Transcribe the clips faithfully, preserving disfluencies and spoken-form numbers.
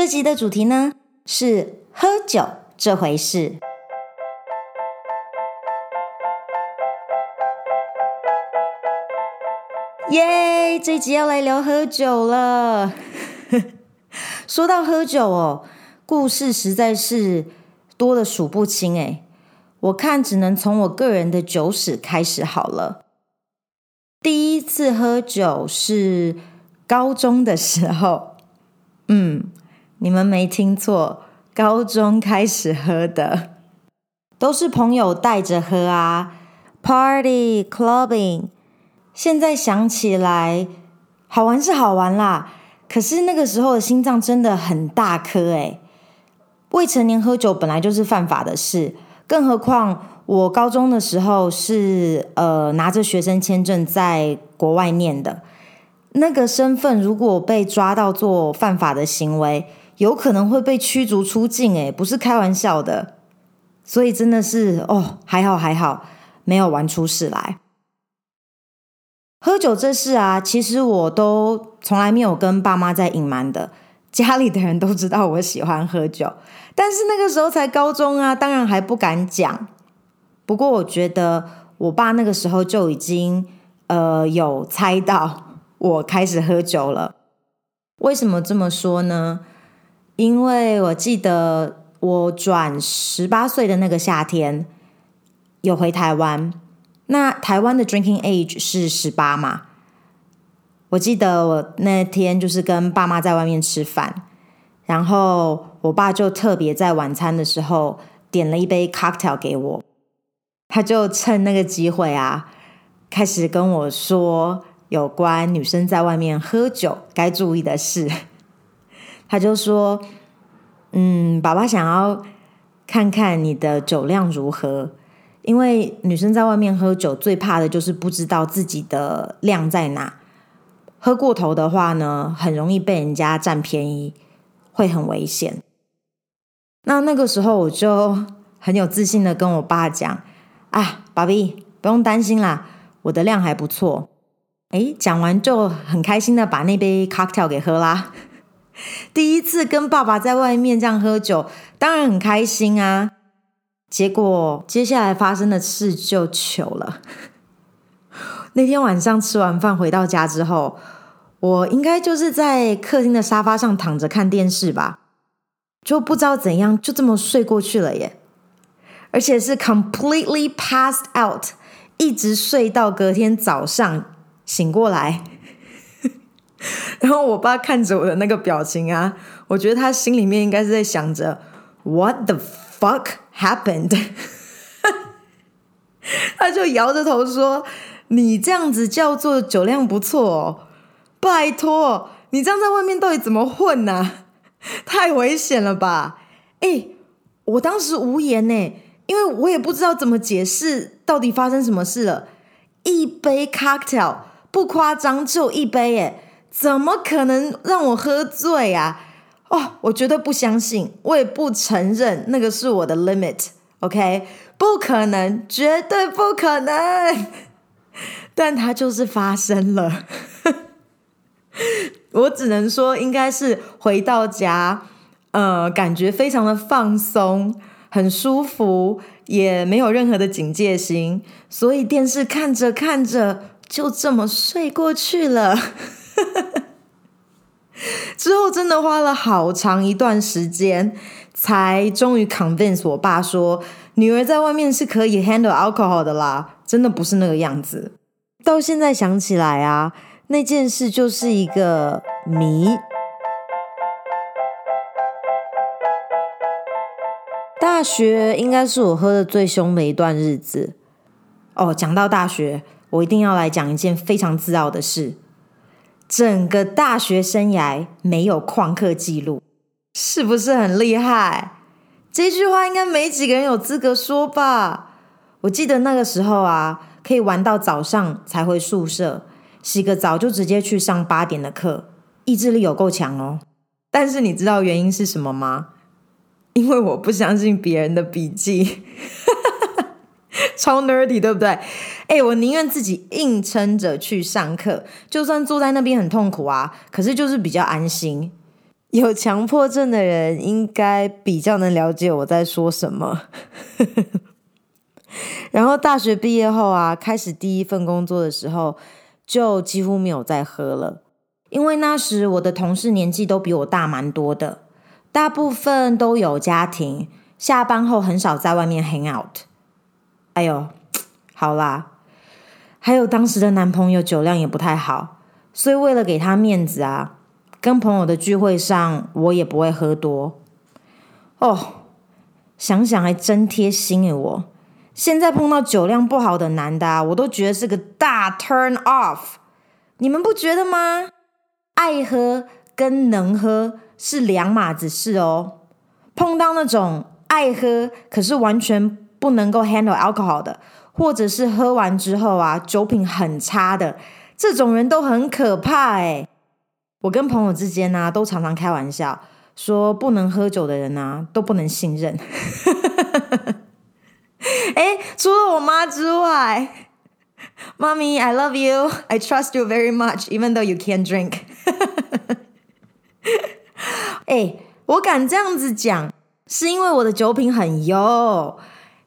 这集的主题呢是喝酒这回事。耶，这集要来聊喝酒了。说到喝酒哦，故事实在是多得数不清诶，我看只能从我个人的酒史开始好了。第一次喝酒是高中的时候，嗯，你们没听错，高中开始喝的，都是朋友带着喝啊 ，party clubbing。现在想起来，好玩是好玩啦，可是那个时候的心脏真的很大颗诶。未成年喝酒本来就是犯法的事，更何况我高中的时候是呃拿着学生签证在国外念的，那个身份如果被抓到做犯法的行为，有可能会被驱逐出境诶，不是开玩笑的。所以真的是哦，还好还好，没有玩出事来。喝酒这事啊，其实我都从来没有跟爸妈在隐瞒的。家里的人都知道我喜欢喝酒，但是那个时候才高中啊，当然还不敢讲。不过我觉得我爸那个时候就已经呃有猜到我开始喝酒了。为什么这么说呢？因为我记得我转十八岁的那个夏天有回台湾，那台湾的 drinking age 是十八嘛。我记得我那天就是跟爸妈在外面吃饭，然后我爸就特别在晚餐的时候点了一杯 cocktail 给我，他就趁那个机会啊，开始跟我说有关女生在外面喝酒该注意的事。他就说，嗯，爸爸想要看看你的酒量如何，因为女生在外面喝酒最怕的就是不知道自己的量在哪，喝过头的话呢，很容易被人家占便宜，会很危险。那那个时候我就很有自信的跟我爸讲，啊，爸比，不用担心啦，我的量还不错。诶，讲完就很开心的把那杯 cocktail 给喝啦。第一次跟爸爸在外面这样喝酒，当然很开心啊。结果接下来发生的事就糗了。那天晚上吃完饭回到家之后，我应该就是在客厅的沙发上躺着看电视吧，就不知道怎样就这么睡过去了耶，而且是 completely passed out， 一直睡到隔天早上醒过来。然后我爸看着我的那个表情啊，我觉得他心里面应该是在想着 What the fuck happened？ 他就摇着头说，你这样子叫做酒量不错哦，拜托，你这样在外面到底怎么混啊？太危险了吧！哎，我当时无言呢，因为我也不知道怎么解释到底发生什么事了。一杯 cocktail 不夸张，只有一杯耶，怎么可能让我喝醉啊？哦，我绝对不相信，我也不承认那个是我的 limit，OK？ 不可能，绝对不可能。但它就是发生了。我只能说应该是回到家呃，感觉非常的放松，很舒服，也没有任何的警戒心，所以电视看着看着就这么睡过去了。之后真的花了好长一段时间才终于 convince 我爸说，女儿在外面是可以 handle alcohol 的啦，真的不是那个样子。到现在想起来啊，那件事就是一个谜。大学应该是我喝得最凶的一段日子。哦，讲到大学，我一定要来讲一件非常自傲的事。整个大学生涯没有旷课记录，是不是很厉害？这句话应该没几个人有资格说吧。我记得那个时候啊，可以玩到早上才回宿舍，洗个澡就直接去上八点的课，意志力有够强哦。但是你知道原因是什么吗？因为我不相信别人的笔记。超 nerdy 对不对？哎，我宁愿自己硬撑着去上课，就算坐在那边很痛苦啊，可是就是比较安心。有强迫症的人应该比较能了解我在说什么。然后大学毕业后啊，开始第一份工作的时候，就几乎没有再喝了，因为那时我的同事年纪都比我大蛮多的，大部分都有家庭，下班后很少在外面 hang out。 哎呦，好啦，还有当时的男朋友酒量也不太好，所以为了给他面子啊，跟朋友的聚会上我也不会喝多。哦，想想还真贴心耶。我现在碰到酒量不好的男的啊，我都觉得是个大 turn off， 你们不觉得吗？爱喝跟能喝是两码子事哦。碰到那种爱喝可是完全不能够 handle alcohol 的，或者是喝完之后啊酒品很差的，这种人都很可怕耶。我跟朋友之间啊都常常开玩笑说，不能喝酒的人啊都不能信任。诶，除了我妈之外，Mommy, I love you, I trust you very much, even though you can't drink. 诶，我敢这样子讲是因为我的酒品很优，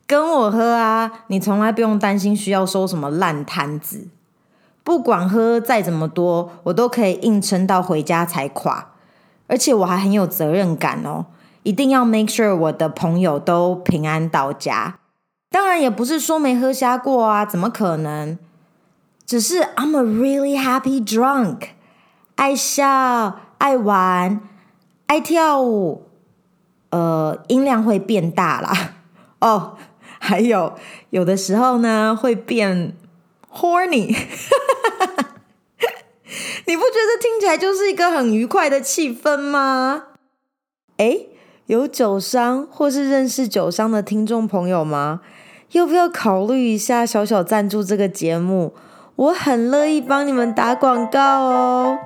跟我喝啊你从来不用担心需要收什么烂摊子，不管喝再怎么多我都可以硬撑到回家才垮，而且我还很有责任感哦，一定要 make sure 我的朋友都平安到家。当然也不是说没喝瞎过啊，怎么可能，只是 I'm a really happy drunk， 爱笑爱玩爱跳舞，呃音量会变大啦，哦还有有的时候呢会变horny， 你不觉得听起来就是一个很愉快的气氛吗？诶，有酒商或是认识酒商的听众朋友吗？要不要考虑一下小小赞助这个节目？我很乐意帮你们打广告哦。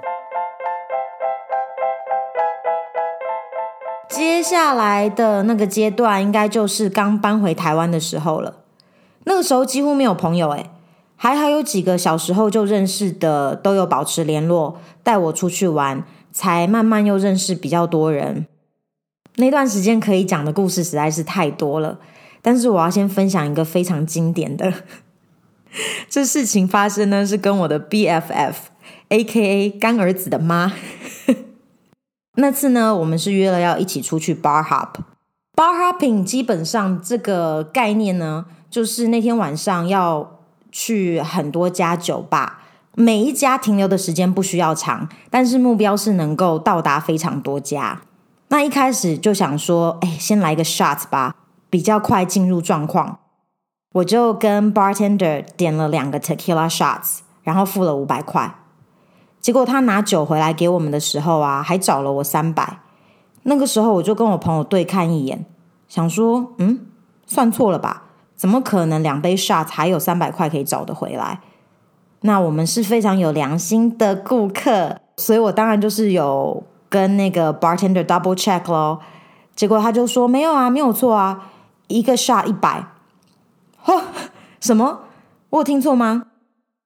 接下来的那个阶段应该就是刚搬回台湾的时候了，那个时候几乎没有朋友诶，还好有几个小时候就认识的都有保持联络，带我出去玩，才慢慢又认识比较多人。那段时间可以讲的故事实在是太多了，但是我要先分享一个非常经典的。这事情发生呢是跟我的 B F F A K A 干儿子的妈。那次呢我们是约了要一起出去 bar hop。bar hopping 基本上这个概念呢就是那天晚上要去很多家酒吧，每一家停留的时间不需要长，但是目标是能够到达非常多家。那一开始就想说，哎，先来个 shot 吧，比较快进入状况。我就跟 bartender 点了两个 tequila shots， 然后付了五百块。结果他拿酒回来给我们的时候啊，还找了我三百。那个时候我就跟我朋友对看一眼，想说，嗯，算错了吧。怎么可能两杯 shot 还有三百块可以找得回来？那我们是非常有良心的顾客，所以我当然就是有跟那个 bartender double check 咯。结果他就说没有啊，没有错啊，一个 shot 一百。哦，什么？我有听错吗？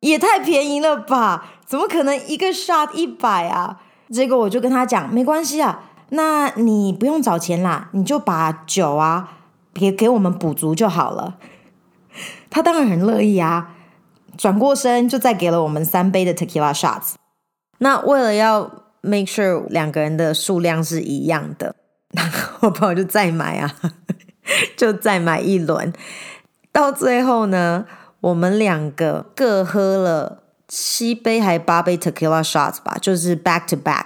也太便宜了吧？怎么可能一个 shot 一百啊？结果我就跟他讲，没关系啊，那你不用找钱啦，你就把酒啊。给给我们补足就好了。他当然很乐意啊，转过身就再给了我们三杯的 tequila shots。 那为了要 make sure 两个人的数量是一样的，我朋友就再买啊，就再买一轮。到最后呢，我们两个各喝了七杯还八杯 tequila shots 吧，就是 back to back。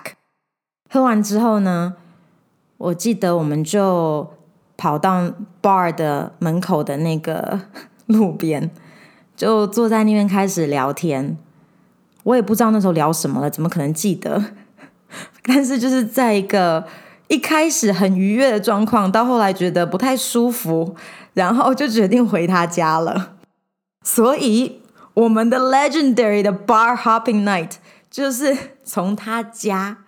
喝完之后呢，我记得我们就跑到 bar 的门口的那个路边，就坐在那边开始聊天。我也不知道那时候聊什么了，怎么可能记得？但是就是在一个一开始很愉悦的状况，到后来觉得不太舒服，然后就决定回他家了。所以我们的 legendary 的 bar hopping night 就是从他家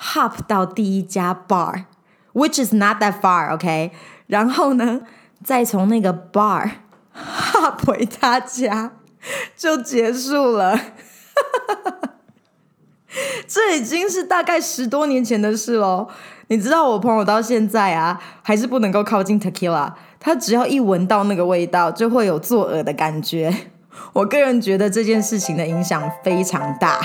hop 到第一家 bar。Which is not that far, OK? 然后呢，再从那个 bar hop 回他家就结束了。这已经是大概十多年前的事咯。你知道我朋友到现在啊还是不能够靠近 tequila， 他只要一闻到那个味道就会有作恶的感觉。我个人觉得这件事情的影响非常大。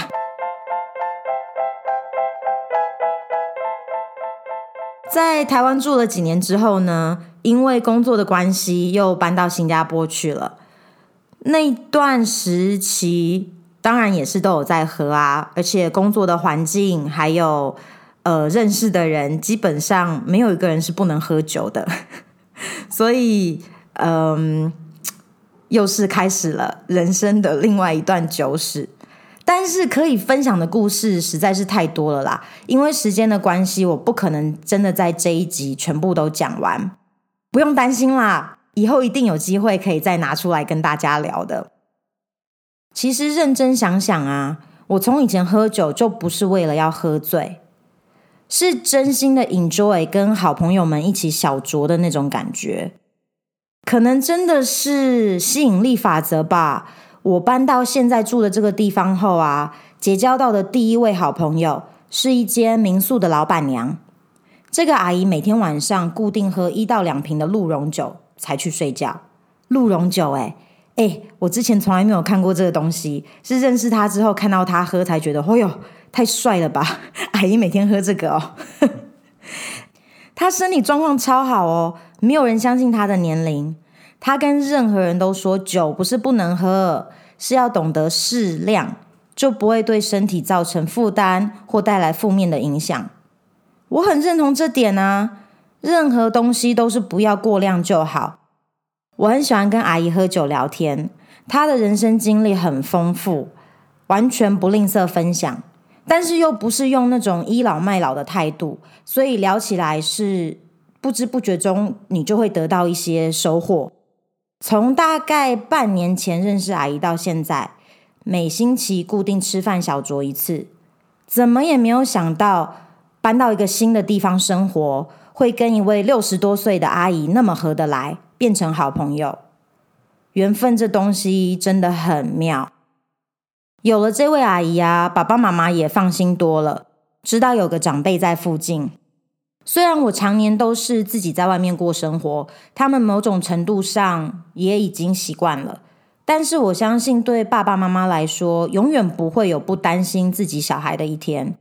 在台湾住了几年之后呢，因为工作的关系又搬到新加坡去了。那段时期当然也是都有在喝啊，而且工作的环境还有呃认识的人，基本上没有一个人是不能喝酒的。所以嗯、呃，又是开始了人生的另外一段酒史。但是可以分享的故事实在是太多了啦，因为时间的关系，我不可能真的在这一集全部都讲完。不用担心啦，以后一定有机会可以再拿出来跟大家聊的。其实认真想想啊，我从以前喝酒就不是为了要喝醉，是真心的 enjoy 跟好朋友们一起小酌的那种感觉。可能真的是吸引力法则吧。我搬到现在住的这个地方后啊，结交到的第一位好朋友是一间民宿的老板娘。这个阿姨每天晚上固定喝一到两瓶的鹿茸酒才去睡觉。鹿茸酒哎、欸、哎、欸，我之前从来没有看过这个东西，是认识她之后看到她喝才觉得，哦哟，太帅了吧！阿姨每天喝这个哦。她身体状况超好哦，没有人相信她的年龄。他跟任何人都说，酒不是不能喝，是要懂得适量，就不会对身体造成负担或带来负面的影响。我很认同这点啊，任何东西都是不要过量就好。我很喜欢跟阿姨喝酒聊天，她的人生经历很丰富，完全不吝啬分享，但是又不是用那种倚老卖老的态度，所以聊起来是不知不觉中你就会得到一些收获。从大概半年前认识阿姨到现在，每星期固定吃饭小酌一次。怎么也没有想到搬到一个新的地方生活，会跟一位六十多岁的阿姨那么合得来，变成好朋友。缘分这东西真的很妙。有了这位阿姨啊，爸爸妈妈也放心多了，知道有个长辈在附近。虽然我常年都是自己在外面过生活，他们某种程度上也已经习惯了，但是我相信对爸爸妈妈来说，永远不会有不担心自己小孩的一天。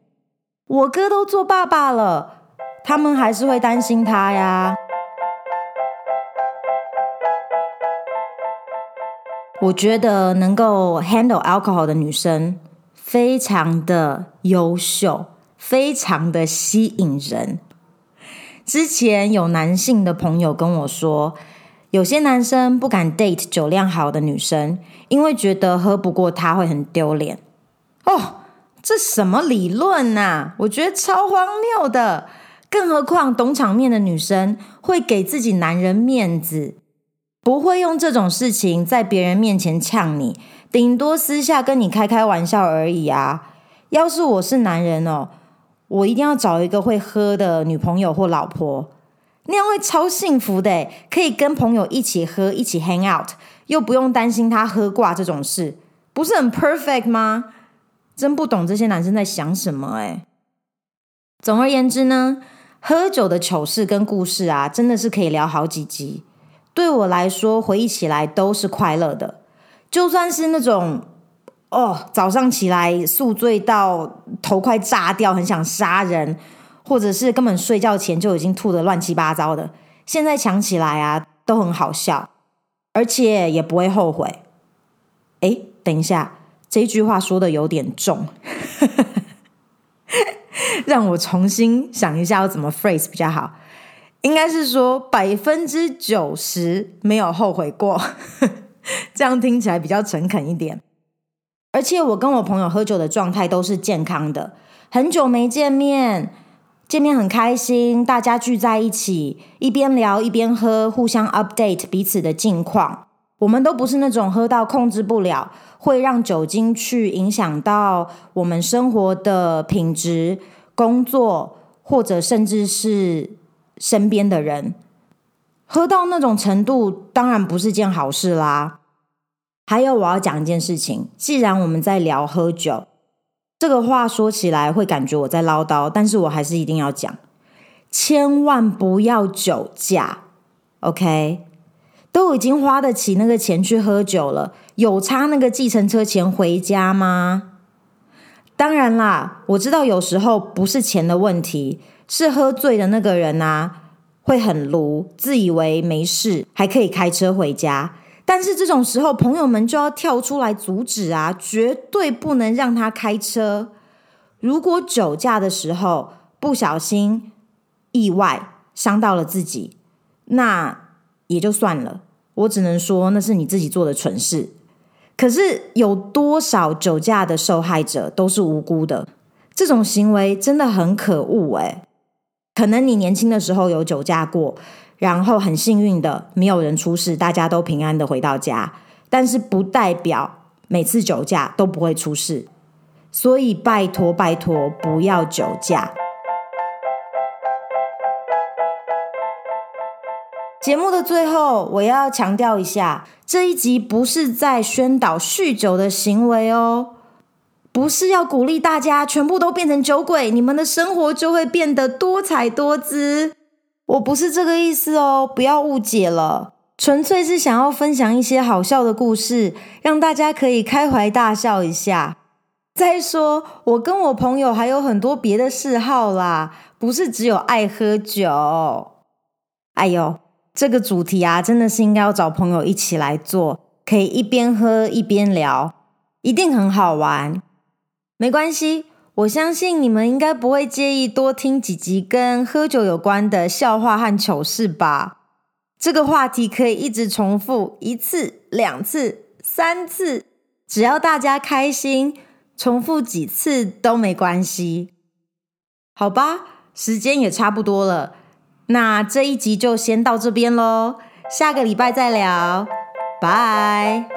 我哥都做爸爸了，他们还是会担心他呀。我觉得能够 handle alcohol 的女生非常的优秀，非常的吸引人。之前有男性的朋友跟我说，有些男生不敢 date 酒量好的女生，因为觉得喝不过她会很丢脸。哦，这什么理论啊，我觉得超荒谬的。更何况懂场面的女生会给自己男人面子，不会用这种事情在别人面前呛你，顶多私下跟你开开玩笑而已啊。要是我是男人哦，我一定要找一个会喝的女朋友或老婆，那样会超幸福的，可以跟朋友一起喝，一起 hang out， 又不用担心他喝挂这种事，不是很 perfect 吗？真不懂这些男生在想什么哎。总而言之呢，喝酒的糗事跟故事啊，真的是可以聊好几集。对我来说，回忆起来都是快乐的，就算是那种哦，早上起来宿醉到头快炸掉，很想杀人，或者是根本睡觉前就已经吐得乱七八糟的，现在想起来啊，都很好笑，而且也不会后悔。诶，等一下，这句话说的有点重，让我重新想一下要怎么 phrase 比较好。应该是说百分之九十没有后悔过，这样听起来比较诚恳一点。而且我跟我朋友喝酒的状态都是健康的，很久没见面，见面很开心，大家聚在一起，一边聊一边喝，互相 update 彼此的近况。我们都不是那种喝到控制不了，会让酒精去影响到我们生活的品质、工作，或者甚至是身边的人。喝到那种程度，当然不是件好事啦。还有我要讲一件事情，既然我们在聊喝酒，这个话说起来会感觉我在唠叨，但是我还是一定要讲，千万不要酒驾 OK， 都已经花得起那个钱去喝酒了，有差那个计程车钱回家吗？当然啦，我知道有时候不是钱的问题，是喝醉的那个人啊会很鲁，自以为没事还可以开车回家，但是这种时候朋友们就要跳出来阻止啊，绝对不能让他开车。如果酒驾的时候不小心意外伤到了自己，那也就算了，我只能说那是你自己做的蠢事。可是有多少酒驾的受害者都是无辜的，这种行为真的很可恶欸。可能你年轻的时候有酒驾过，然后很幸运的没有人出事，大家都平安的回到家，但是不代表每次酒驾都不会出事，所以拜托拜托不要酒驾。节目的最后，我要强调一下，这一集不是在宣导酗酒的行为哦，不是要鼓励大家全部都变成酒鬼，你们的生活就会变得多彩多姿，我不是这个意思哦，不要误解了，纯粹是想要分享一些好笑的故事，让大家可以开怀大笑一下。再说，我跟我朋友还有很多别的嗜好啦，不是只有爱喝酒。哎呦，这个主题啊，真的是应该要找朋友一起来做，可以一边喝一边聊，一定很好玩。没关系，我相信你们应该不会介意多听几集跟喝酒有关的笑话和糗事吧？这个话题可以一直重复，一次、两次、三次，只要大家开心，重复几次都没关系。好吧，时间也差不多了。那这一集就先到这边咯，下个礼拜再聊，拜。